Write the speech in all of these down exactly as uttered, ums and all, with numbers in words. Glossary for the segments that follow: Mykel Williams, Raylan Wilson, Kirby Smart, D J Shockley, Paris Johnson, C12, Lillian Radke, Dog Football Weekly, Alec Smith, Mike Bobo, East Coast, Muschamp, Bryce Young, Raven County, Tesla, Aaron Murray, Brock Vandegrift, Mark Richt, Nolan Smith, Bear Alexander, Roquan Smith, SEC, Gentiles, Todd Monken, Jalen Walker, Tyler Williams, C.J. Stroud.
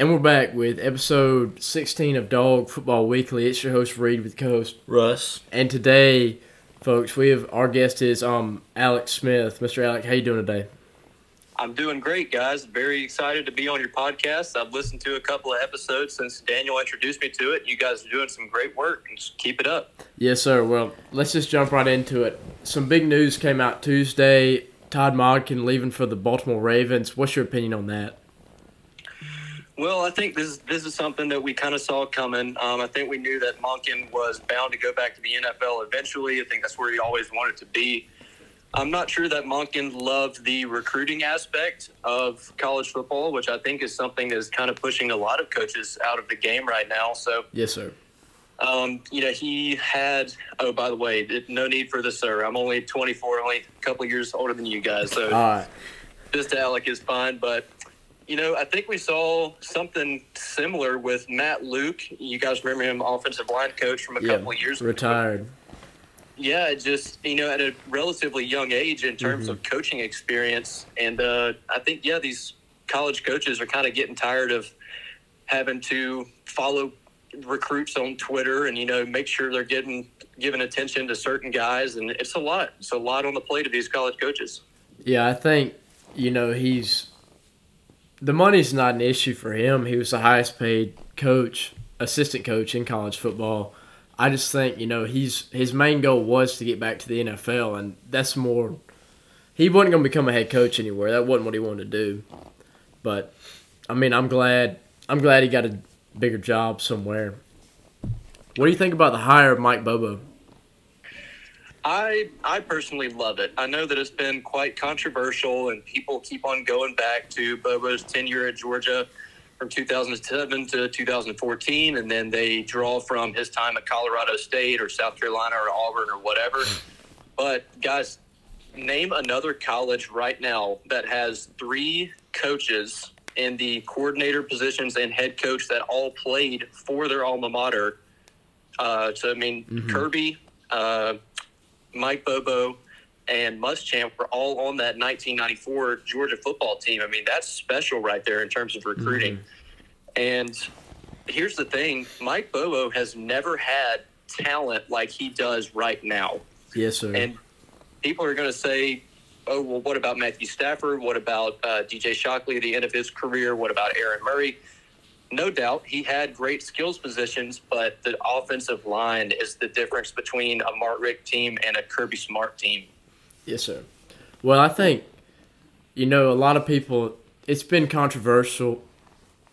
And we're back with episode sixteen of Dog Football Weekly. It's your host, Reed, with co-host Russ. And today, folks, we have our guest is um Alec Smith. Mister Alec, how you doing today? I'm doing great, guys. Very excited to be on your podcast. I've listened to a couple of episodes since Daniel introduced me to it. You guys are doing some great work, and just keep it up. Yes, sir. Well, let's just jump right into it. Some big news came out Tuesday. Todd Monken leaving for the Baltimore Ravens. What's your opinion on that? Well, I think this this is something that we kind of saw coming. Um, I think we knew that Monken was bound to go back to the N F L eventually. I think that's where he always wanted to be. I'm not sure that Monken loved the recruiting aspect of college football, which I think is something that is kind of pushing a lot of coaches out of the game right now. So, yes, sir. Um, you know, he had – oh, by the way, no need for this, sir. I'm only twenty-four, only a couple of years older than you guys. So, right. Just Alec is fine. But, you know, I think we saw something similar with Matt Luke. You guys remember him, offensive line coach from a yeah, couple of years ago. Retired. Yeah, just, you know, at a relatively young age in terms mm-hmm. of coaching experience. And uh, I think, yeah, these college coaches are kind of getting tired of having to follow recruits on Twitter and, you know, make sure they're getting giving attention to certain guys. And it's a lot. It's a lot on the plate of these college coaches. Yeah, I think, you know, he's – the money's not an issue for him. He was the highest paid coach, assistant coach in college football. I just think, you know, he's his main goal was to get back to the N F L, and that's more – he wasn't going to become a head coach anywhere. That wasn't what he wanted to do. But, I mean, I'm glad I'm glad he got a bigger job somewhere. What do you think about the hire of Mike Bobo? I I personally love it. I know that it's been quite controversial, and people keep on going back to Bobo's tenure at Georgia – from two thousand seven to two thousand fourteen, and then they draw from his time at Colorado State or South Carolina or Auburn or whatever. But, guys, name another college right now that has three coaches in the coordinator positions and head coach that all played for their alma mater. Uh, so, I mean, mm-hmm. Kirby, uh, Mike Bobo, and Muschamp were all on that nineteen ninety-four Georgia football team. I mean, that's special right there in terms of recruiting. Mm-hmm. And here's the thing. Mike Bobo has never had talent like he does right now. Yes, sir. And people are going to say, oh, well, what about Matthew Stafford? What about uh, D J Shockley at the end of his career? What about Aaron Murray? No doubt he had great skills positions, but the offensive line is the difference between a Mark Richt team and a Kirby Smart team. Yes, sir. Well, I think, you know, a lot of people, it's been controversial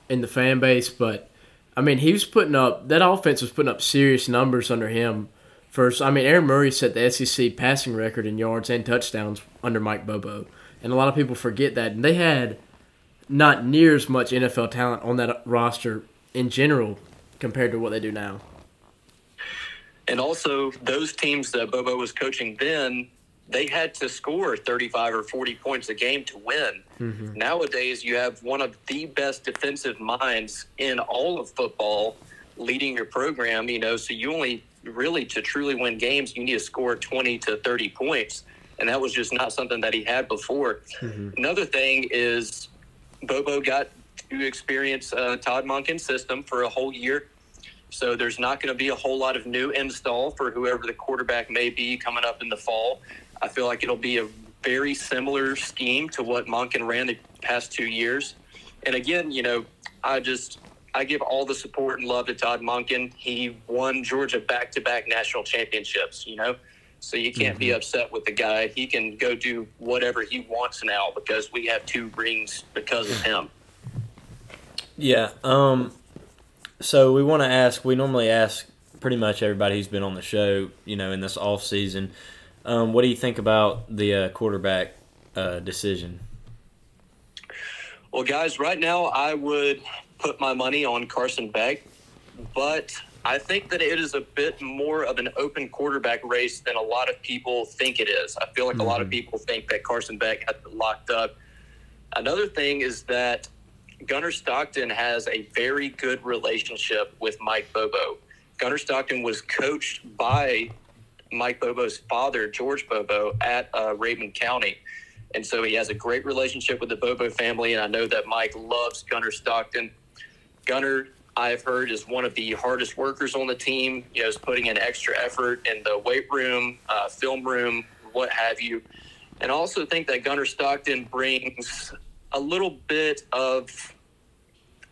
in the fan base, but, I mean, he was putting up, that offense was putting up serious numbers under him. First, I mean, Aaron Murray set the S E C passing record in yards and touchdowns under Mike Bobo, and a lot of people forget that. And they had not near as much N F L talent on that roster in general compared to what they do now. And also, those teams that Bobo was coaching then, they had to score thirty-five or forty points a game to win. Mm-hmm. Nowadays, you have one of the best defensive minds in all of football leading your program, you know, so you only really to truly win games, you need to score twenty to thirty points. And that was just not something that he had before. Mm-hmm. Another thing is Bobo got to experience uh, Todd Monken's system for a whole year. So there's not going to be a whole lot of new install for whoever the quarterback may be coming up in the fall. I feel like it'll be a very similar scheme to what Monken ran the past two years. And again, you know, I just I give all the support and love to Todd Monken. He won Georgia back-to-back national championships, you know, so you can't mm-hmm. be upset with the guy. He can go do whatever he wants now because we have two rings because of him. Yeah. Um, so we want to ask, we normally ask pretty much everybody who's been on the show, you know, in this off season. Um, what do you think about the uh, quarterback uh, decision? Well, guys, right now I would put my money on Carson Beck, but I think that it is a bit more of an open quarterback race than a lot of people think it is. I feel like mm-hmm. a lot of people think that Carson Beck has been locked up. Another thing is that Gunner Stockton has a very good relationship with Mike Bobo. Gunner Stockton was coached by Mike Bobo's father, George Bobo, at uh, Raven County. And so he has a great relationship with the Bobo family, and I know that Mike loves Gunner Stockton. Gunner, I've heard, is one of the hardest workers on the team. You know, is putting in extra effort in the weight room, uh, film room, what have you. And I also think that Gunner Stockton brings a little bit of,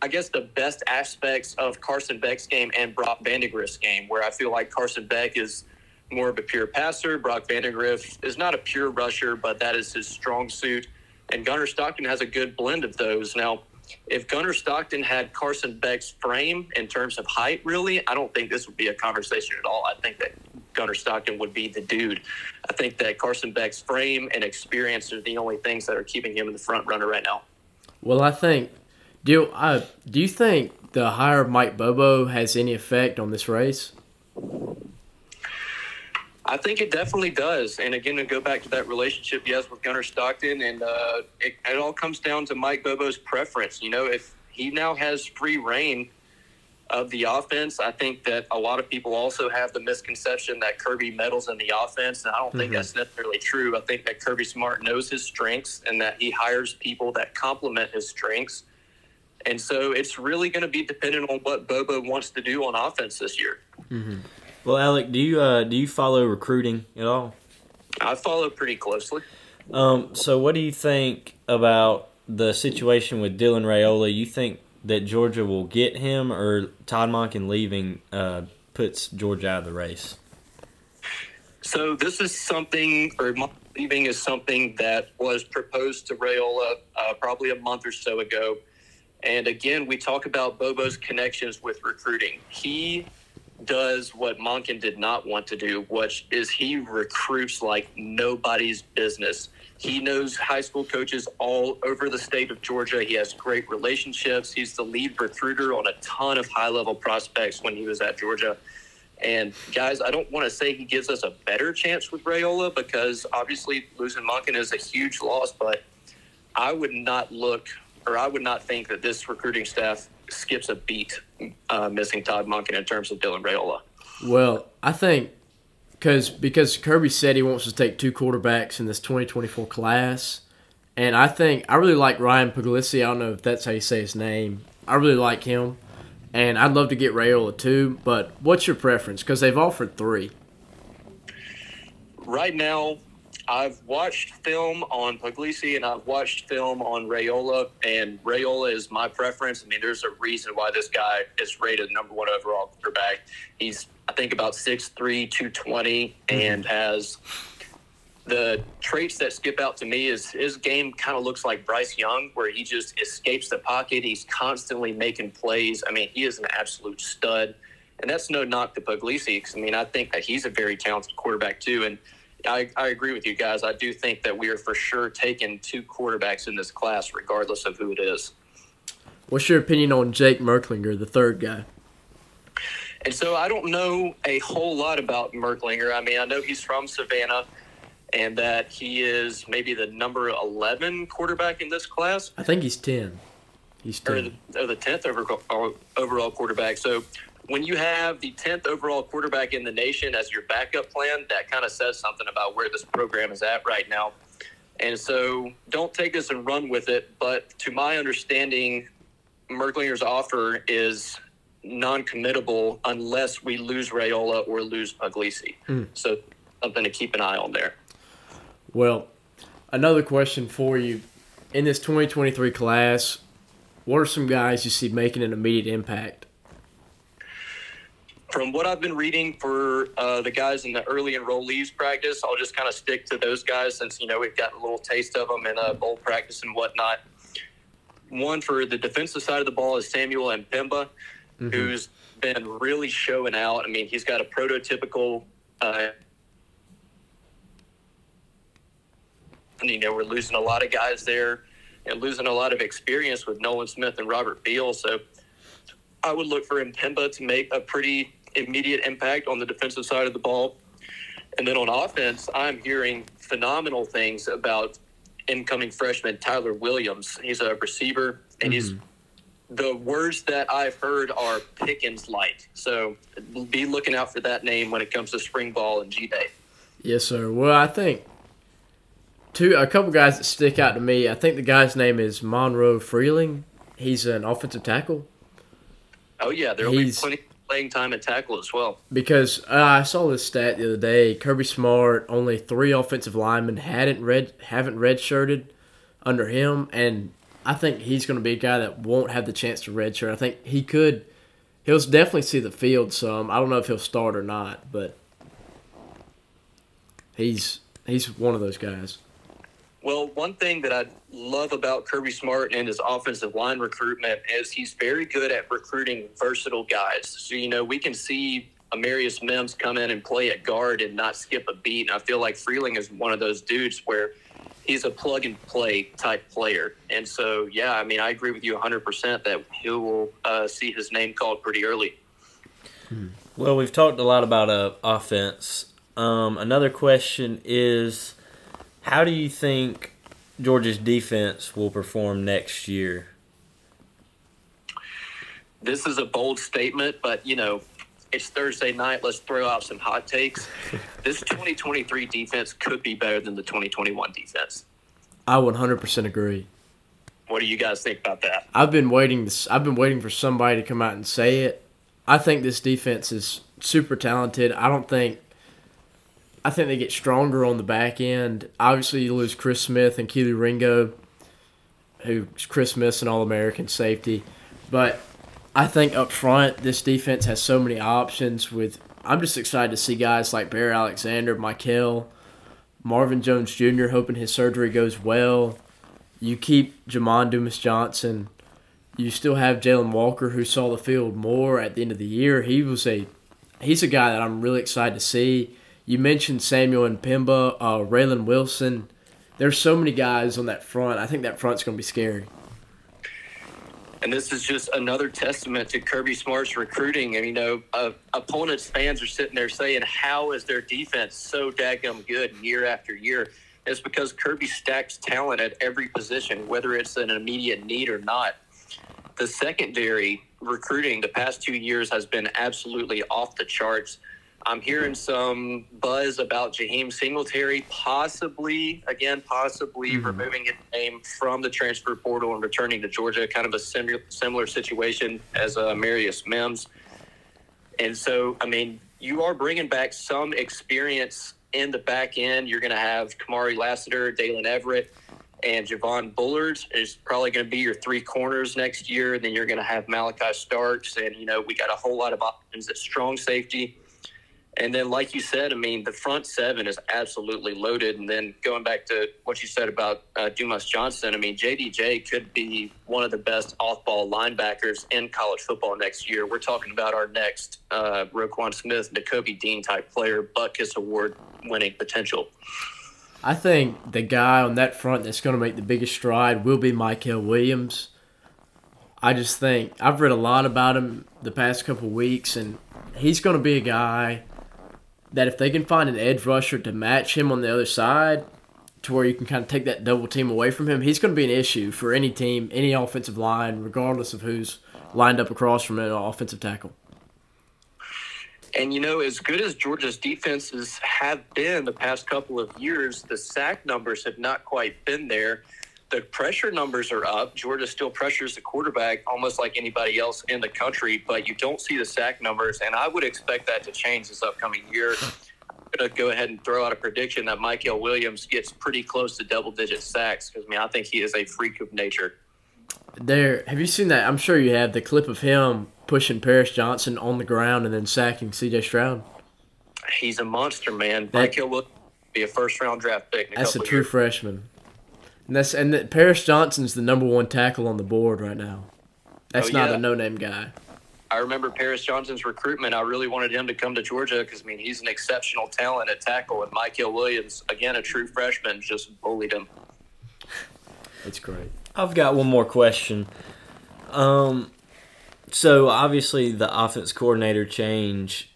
I guess, the best aspects of Carson Beck's game and Brock Vandegrift's game, where I feel like Carson Beck is more of a pure passer. Brock Vandegrift is not a pure rusher, but that is his strong suit. And Gunner Stockton has a good blend of those. Now, if Gunner Stockton had Carson Beck's frame in terms of height, really, I don't think this would be a conversation at all. I think that Gunner Stockton would be the dude. I think that Carson Beck's frame and experience are the only things that are keeping him in the front runner right now. Well, I think do I do you think the hire of Mike Bobo has any effect on this race? I think it definitely does. And again, to go back to that relationship he has with Gunner Stockton, and uh, it, it all comes down to Mike Bobo's preference. You know, if he now has free reign of the offense, I think that a lot of people also have the misconception that Kirby meddles in the offense, and I don't mm-hmm. think that's necessarily true. I think that Kirby Smart knows his strengths and that he hires people that complement his strengths. And so it's really going to be dependent on what Bobo wants to do on offense this year. Mm-hmm. Well, Alec, do you uh, do you follow recruiting at all? I follow pretty closely. Um, so what do you think about the situation with Dylan Raiola? You think that Georgia will get him, or Todd Monken leaving uh, puts Georgia out of the race? So this is something, or Monken leaving is something that was proposed to Raiola uh, probably a month or so ago. And again, we talk about Bobo's connections with recruiting. He does what Monken did not want to do, which is he recruits like nobody's business. He knows high school coaches all over the state of Georgia. He has great relationships. He's the lead recruiter on a ton of high-level prospects when he was at Georgia. And, guys, I don't want to say he gives us a better chance with Raiola, because obviously losing Monken is a huge loss, but I would not look or I would not think that this recruiting staff skips a beat uh, missing Todd Monken in terms of Dylan Raiola. Well, I think cause, because Kirby said he wants to take two quarterbacks in this twenty twenty-four class, and I think I really like Ryan Puglisi. I don't know if that's how you say his name. I really like him, and I'd love to get Raiola too, but what's your preference? Because they've offered three. Right now, I've watched film on Puglisi and I've watched film on Raiola, and Raiola is my preference. I mean, there's a reason why this guy is rated number one overall quarterback. He's, I think, about six three, two twenty, and has the traits that skip out to me is his game kind of looks like Bryce Young, where he just escapes the pocket. He's constantly making plays. I mean, he is an absolute stud, and that's no knock to Puglisi, because I mean, I think that he's a very talented quarterback too, and I, I agree with you guys. I do think that we are for sure taking two quarterbacks in this class, regardless of who it is. What's your opinion on Jake Merklinger, the third guy? And so I don't know a whole lot about Merklinger. I mean, I know he's from Savannah and that he is maybe the number eleven quarterback in this class. I think he's ten. He's ten. Or the, or the tenth overall, overall quarterback. So when you have the tenth overall quarterback in the nation as your backup plan, that kind of says something about where this program is at right now. And so don't take this and run with it, but to my understanding, Merklinger's offer is non-committable unless we lose Raiola or lose Puglisi. Mm. So something to keep an eye on there. Well, another question for you. In this twenty twenty-three class, what are some guys you see making an immediate impact? From what I've been reading for uh, the guys in the early enrollees practice, I'll just kind of stick to those guys since, you know, we've gotten a little taste of them in uh, bowl practice and whatnot. One for the defensive side of the ball is Samuel M'Pemba, mm-hmm. who's been really showing out. I mean, he's got a prototypical, uh, you know, we're losing a lot of guys there and losing a lot of experience with Nolan Smith and Robert Beale. So I would look for M'Pemba to make a pretty immediate impact on the defensive side of the ball. And then on offense, I'm hearing phenomenal things about incoming freshman Tyler Williams. He's a receiver, and mm-hmm. he's the words that I've heard are Pickens-like. So be looking out for that name when it comes to spring ball and G-Day. Yes, sir. Well, I think two a couple guys that stick out to me, I think the guy's name is Monroe Freeling. He's an offensive tackle. Oh, yeah, there will be plenty of playing time at tackle as well. Because uh, I saw this stat the other day. Kirby Smart, only three offensive linemen hadn't red, haven't redshirted under him, and I think he's going to be a guy that won't have the chance to redshirt. I think he could – he'll definitely see the field some. I don't know if he'll start or not, but he's he's one of those guys. Well, one thing that I love about Kirby Smart and his offensive line recruitment is he's very good at recruiting versatile guys. So, you know, we can see Amarius Mims come in and play at guard and not skip a beat. And I feel like Freeling is one of those dudes where he's a plug-and-play type player. And so, yeah, I mean, I agree with you one hundred percent that he will uh, see his name called pretty early. Hmm. Well, we've talked a lot about uh, offense. Um, another question is, how do you think Georgia's defense will perform next year? This is a bold statement, but, you know, it's Thursday night. Let's throw out some hot takes. This twenty twenty-three defense could be better than the twenty twenty-one defense. I one hundred percent agree. What do you guys think about that? I've been waiting to, I've been waiting for somebody to come out and say it. I think this defense is super talented. I don't think I think they get stronger on the back end. Obviously, you lose Chris Smith and Keely Ringo, who's Chris Smith's an All-American safety. But I think up front, this defense has so many options. With I'm just excited to see guys like Bear Alexander, Mikel, Marvin Jones Junior, hoping his surgery goes well. You keep Jamon Dumas-Johnson. You still have Jalen Walker, who saw the field more at the end of the year. He was a he's a guy that I'm really excited to see. You mentioned Samuel M'Pemba, uh, Raylan Wilson. There's so many guys on that front. I think that front's going to be scary. And this is just another testament to Kirby Smart's recruiting. And, you know, uh, opponents' fans are sitting there saying, how is their defense so daggum good year after year? It's because Kirby stacks talent at every position, whether it's an immediate need or not. The secondary recruiting the past two years has been absolutely off the charts. I'm hearing some buzz about Jaheim Singletary possibly, again, possibly mm-hmm. removing his name from the transfer portal and returning to Georgia, kind of a similar, similar situation as uh, Marius Mims. And so, I mean, you are bringing back some experience in the back end. You're going to have Kamari Lassiter, Dalen Everett, and Javon Bullard is probably going to be your three corners next year. And then you're going to have Malachi Starks. And, you know, we got a whole lot of options at strong safety. And then, like you said, I mean, the front seven is absolutely loaded. And then going back to what you said about uh, Dumas-Johnson, I mean, J D J could be one of the best off-ball linebackers in college football next year. We're talking about our next uh, Roquan Smith, N'Kobe Dean-type player, Butkus Award-winning potential. I think the guy on that front that's going to make the biggest stride will be Mykel Williams. I just think – I've read a lot about him the past couple weeks, and he's going to be a guy – that if they can find an edge rusher to match him on the other side to where you can kind of take that double team away from him, he's going to be an issue for any team, any offensive line, regardless of who's lined up across from an offensive tackle. And, you know, as good as Georgia's defenses have been the past couple of years, the sack numbers have not quite been there. The pressure numbers are up. Georgia still pressures the quarterback almost like anybody else in the country, but you don't see the sack numbers, and I would expect that to change this upcoming year. I'm going to go ahead and throw out a prediction that Mykel Williams gets pretty close to double-digit sacks because, I mean, I think he is a freak of nature. There, have you seen that? I'm sure you have the clip of him pushing Paris Johnson on the ground and then sacking C J Stroud. He's a monster, man. Mykel will be a first-round draft pick. In a that's a true years. freshman. And that's and that Paris Johnson's the number one tackle on the board right now. That's oh, yeah. not a no-name guy. I remember Paris Johnson's recruitment. I really wanted him to come to Georgia because, I mean, he's an exceptional talent at tackle. And Mykel Williams, again, a true freshman, just bullied him. That's great. I've got one more question. Um, so, obviously, the offense coordinator change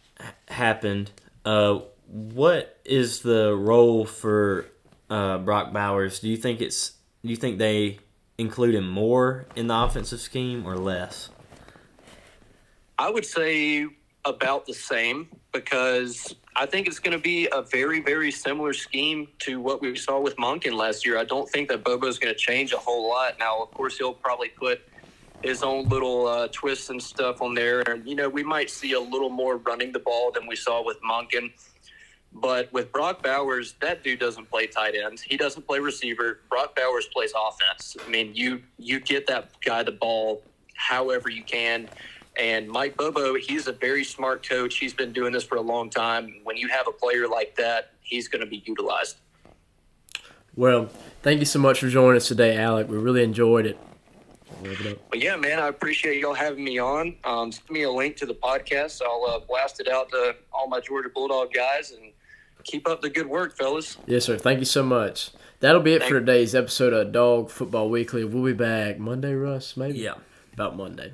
happened. Uh, what is the role for – Uh, Brock Bowers, do you think it's do you think they include him more in the offensive scheme or less? I would say about the same because I think it's going to be a very, very similar scheme to what we saw with Monken last year. I don't think that Bobo's going to change a whole lot. Now, of course, he'll probably put his own little uh, twists and stuff on there. And, you know, we might see a little more running the ball than we saw with Monken. But with Brock Bowers, that dude doesn't play tight ends. He doesn't play receiver. Brock Bowers plays offense. I mean, you you get that guy the ball however you can. And Mike Bobo, he's a very smart coach. He's been doing this for a long time. When you have a player like that, he's going to be utilized. Well, thank you so much for joining us today, Alec. We really enjoyed it. Well, yeah, man, I appreciate y'all having me on. Um, send me a link to the podcast. I'll uh, blast it out to all my Georgia Bulldog guys, and keep up the good work, fellas. Yes, sir. Thank you so much. That'll be it Thank- for today's episode of Dog Football Weekly. We'll be back Monday, Russ, maybe? Yeah, about Monday.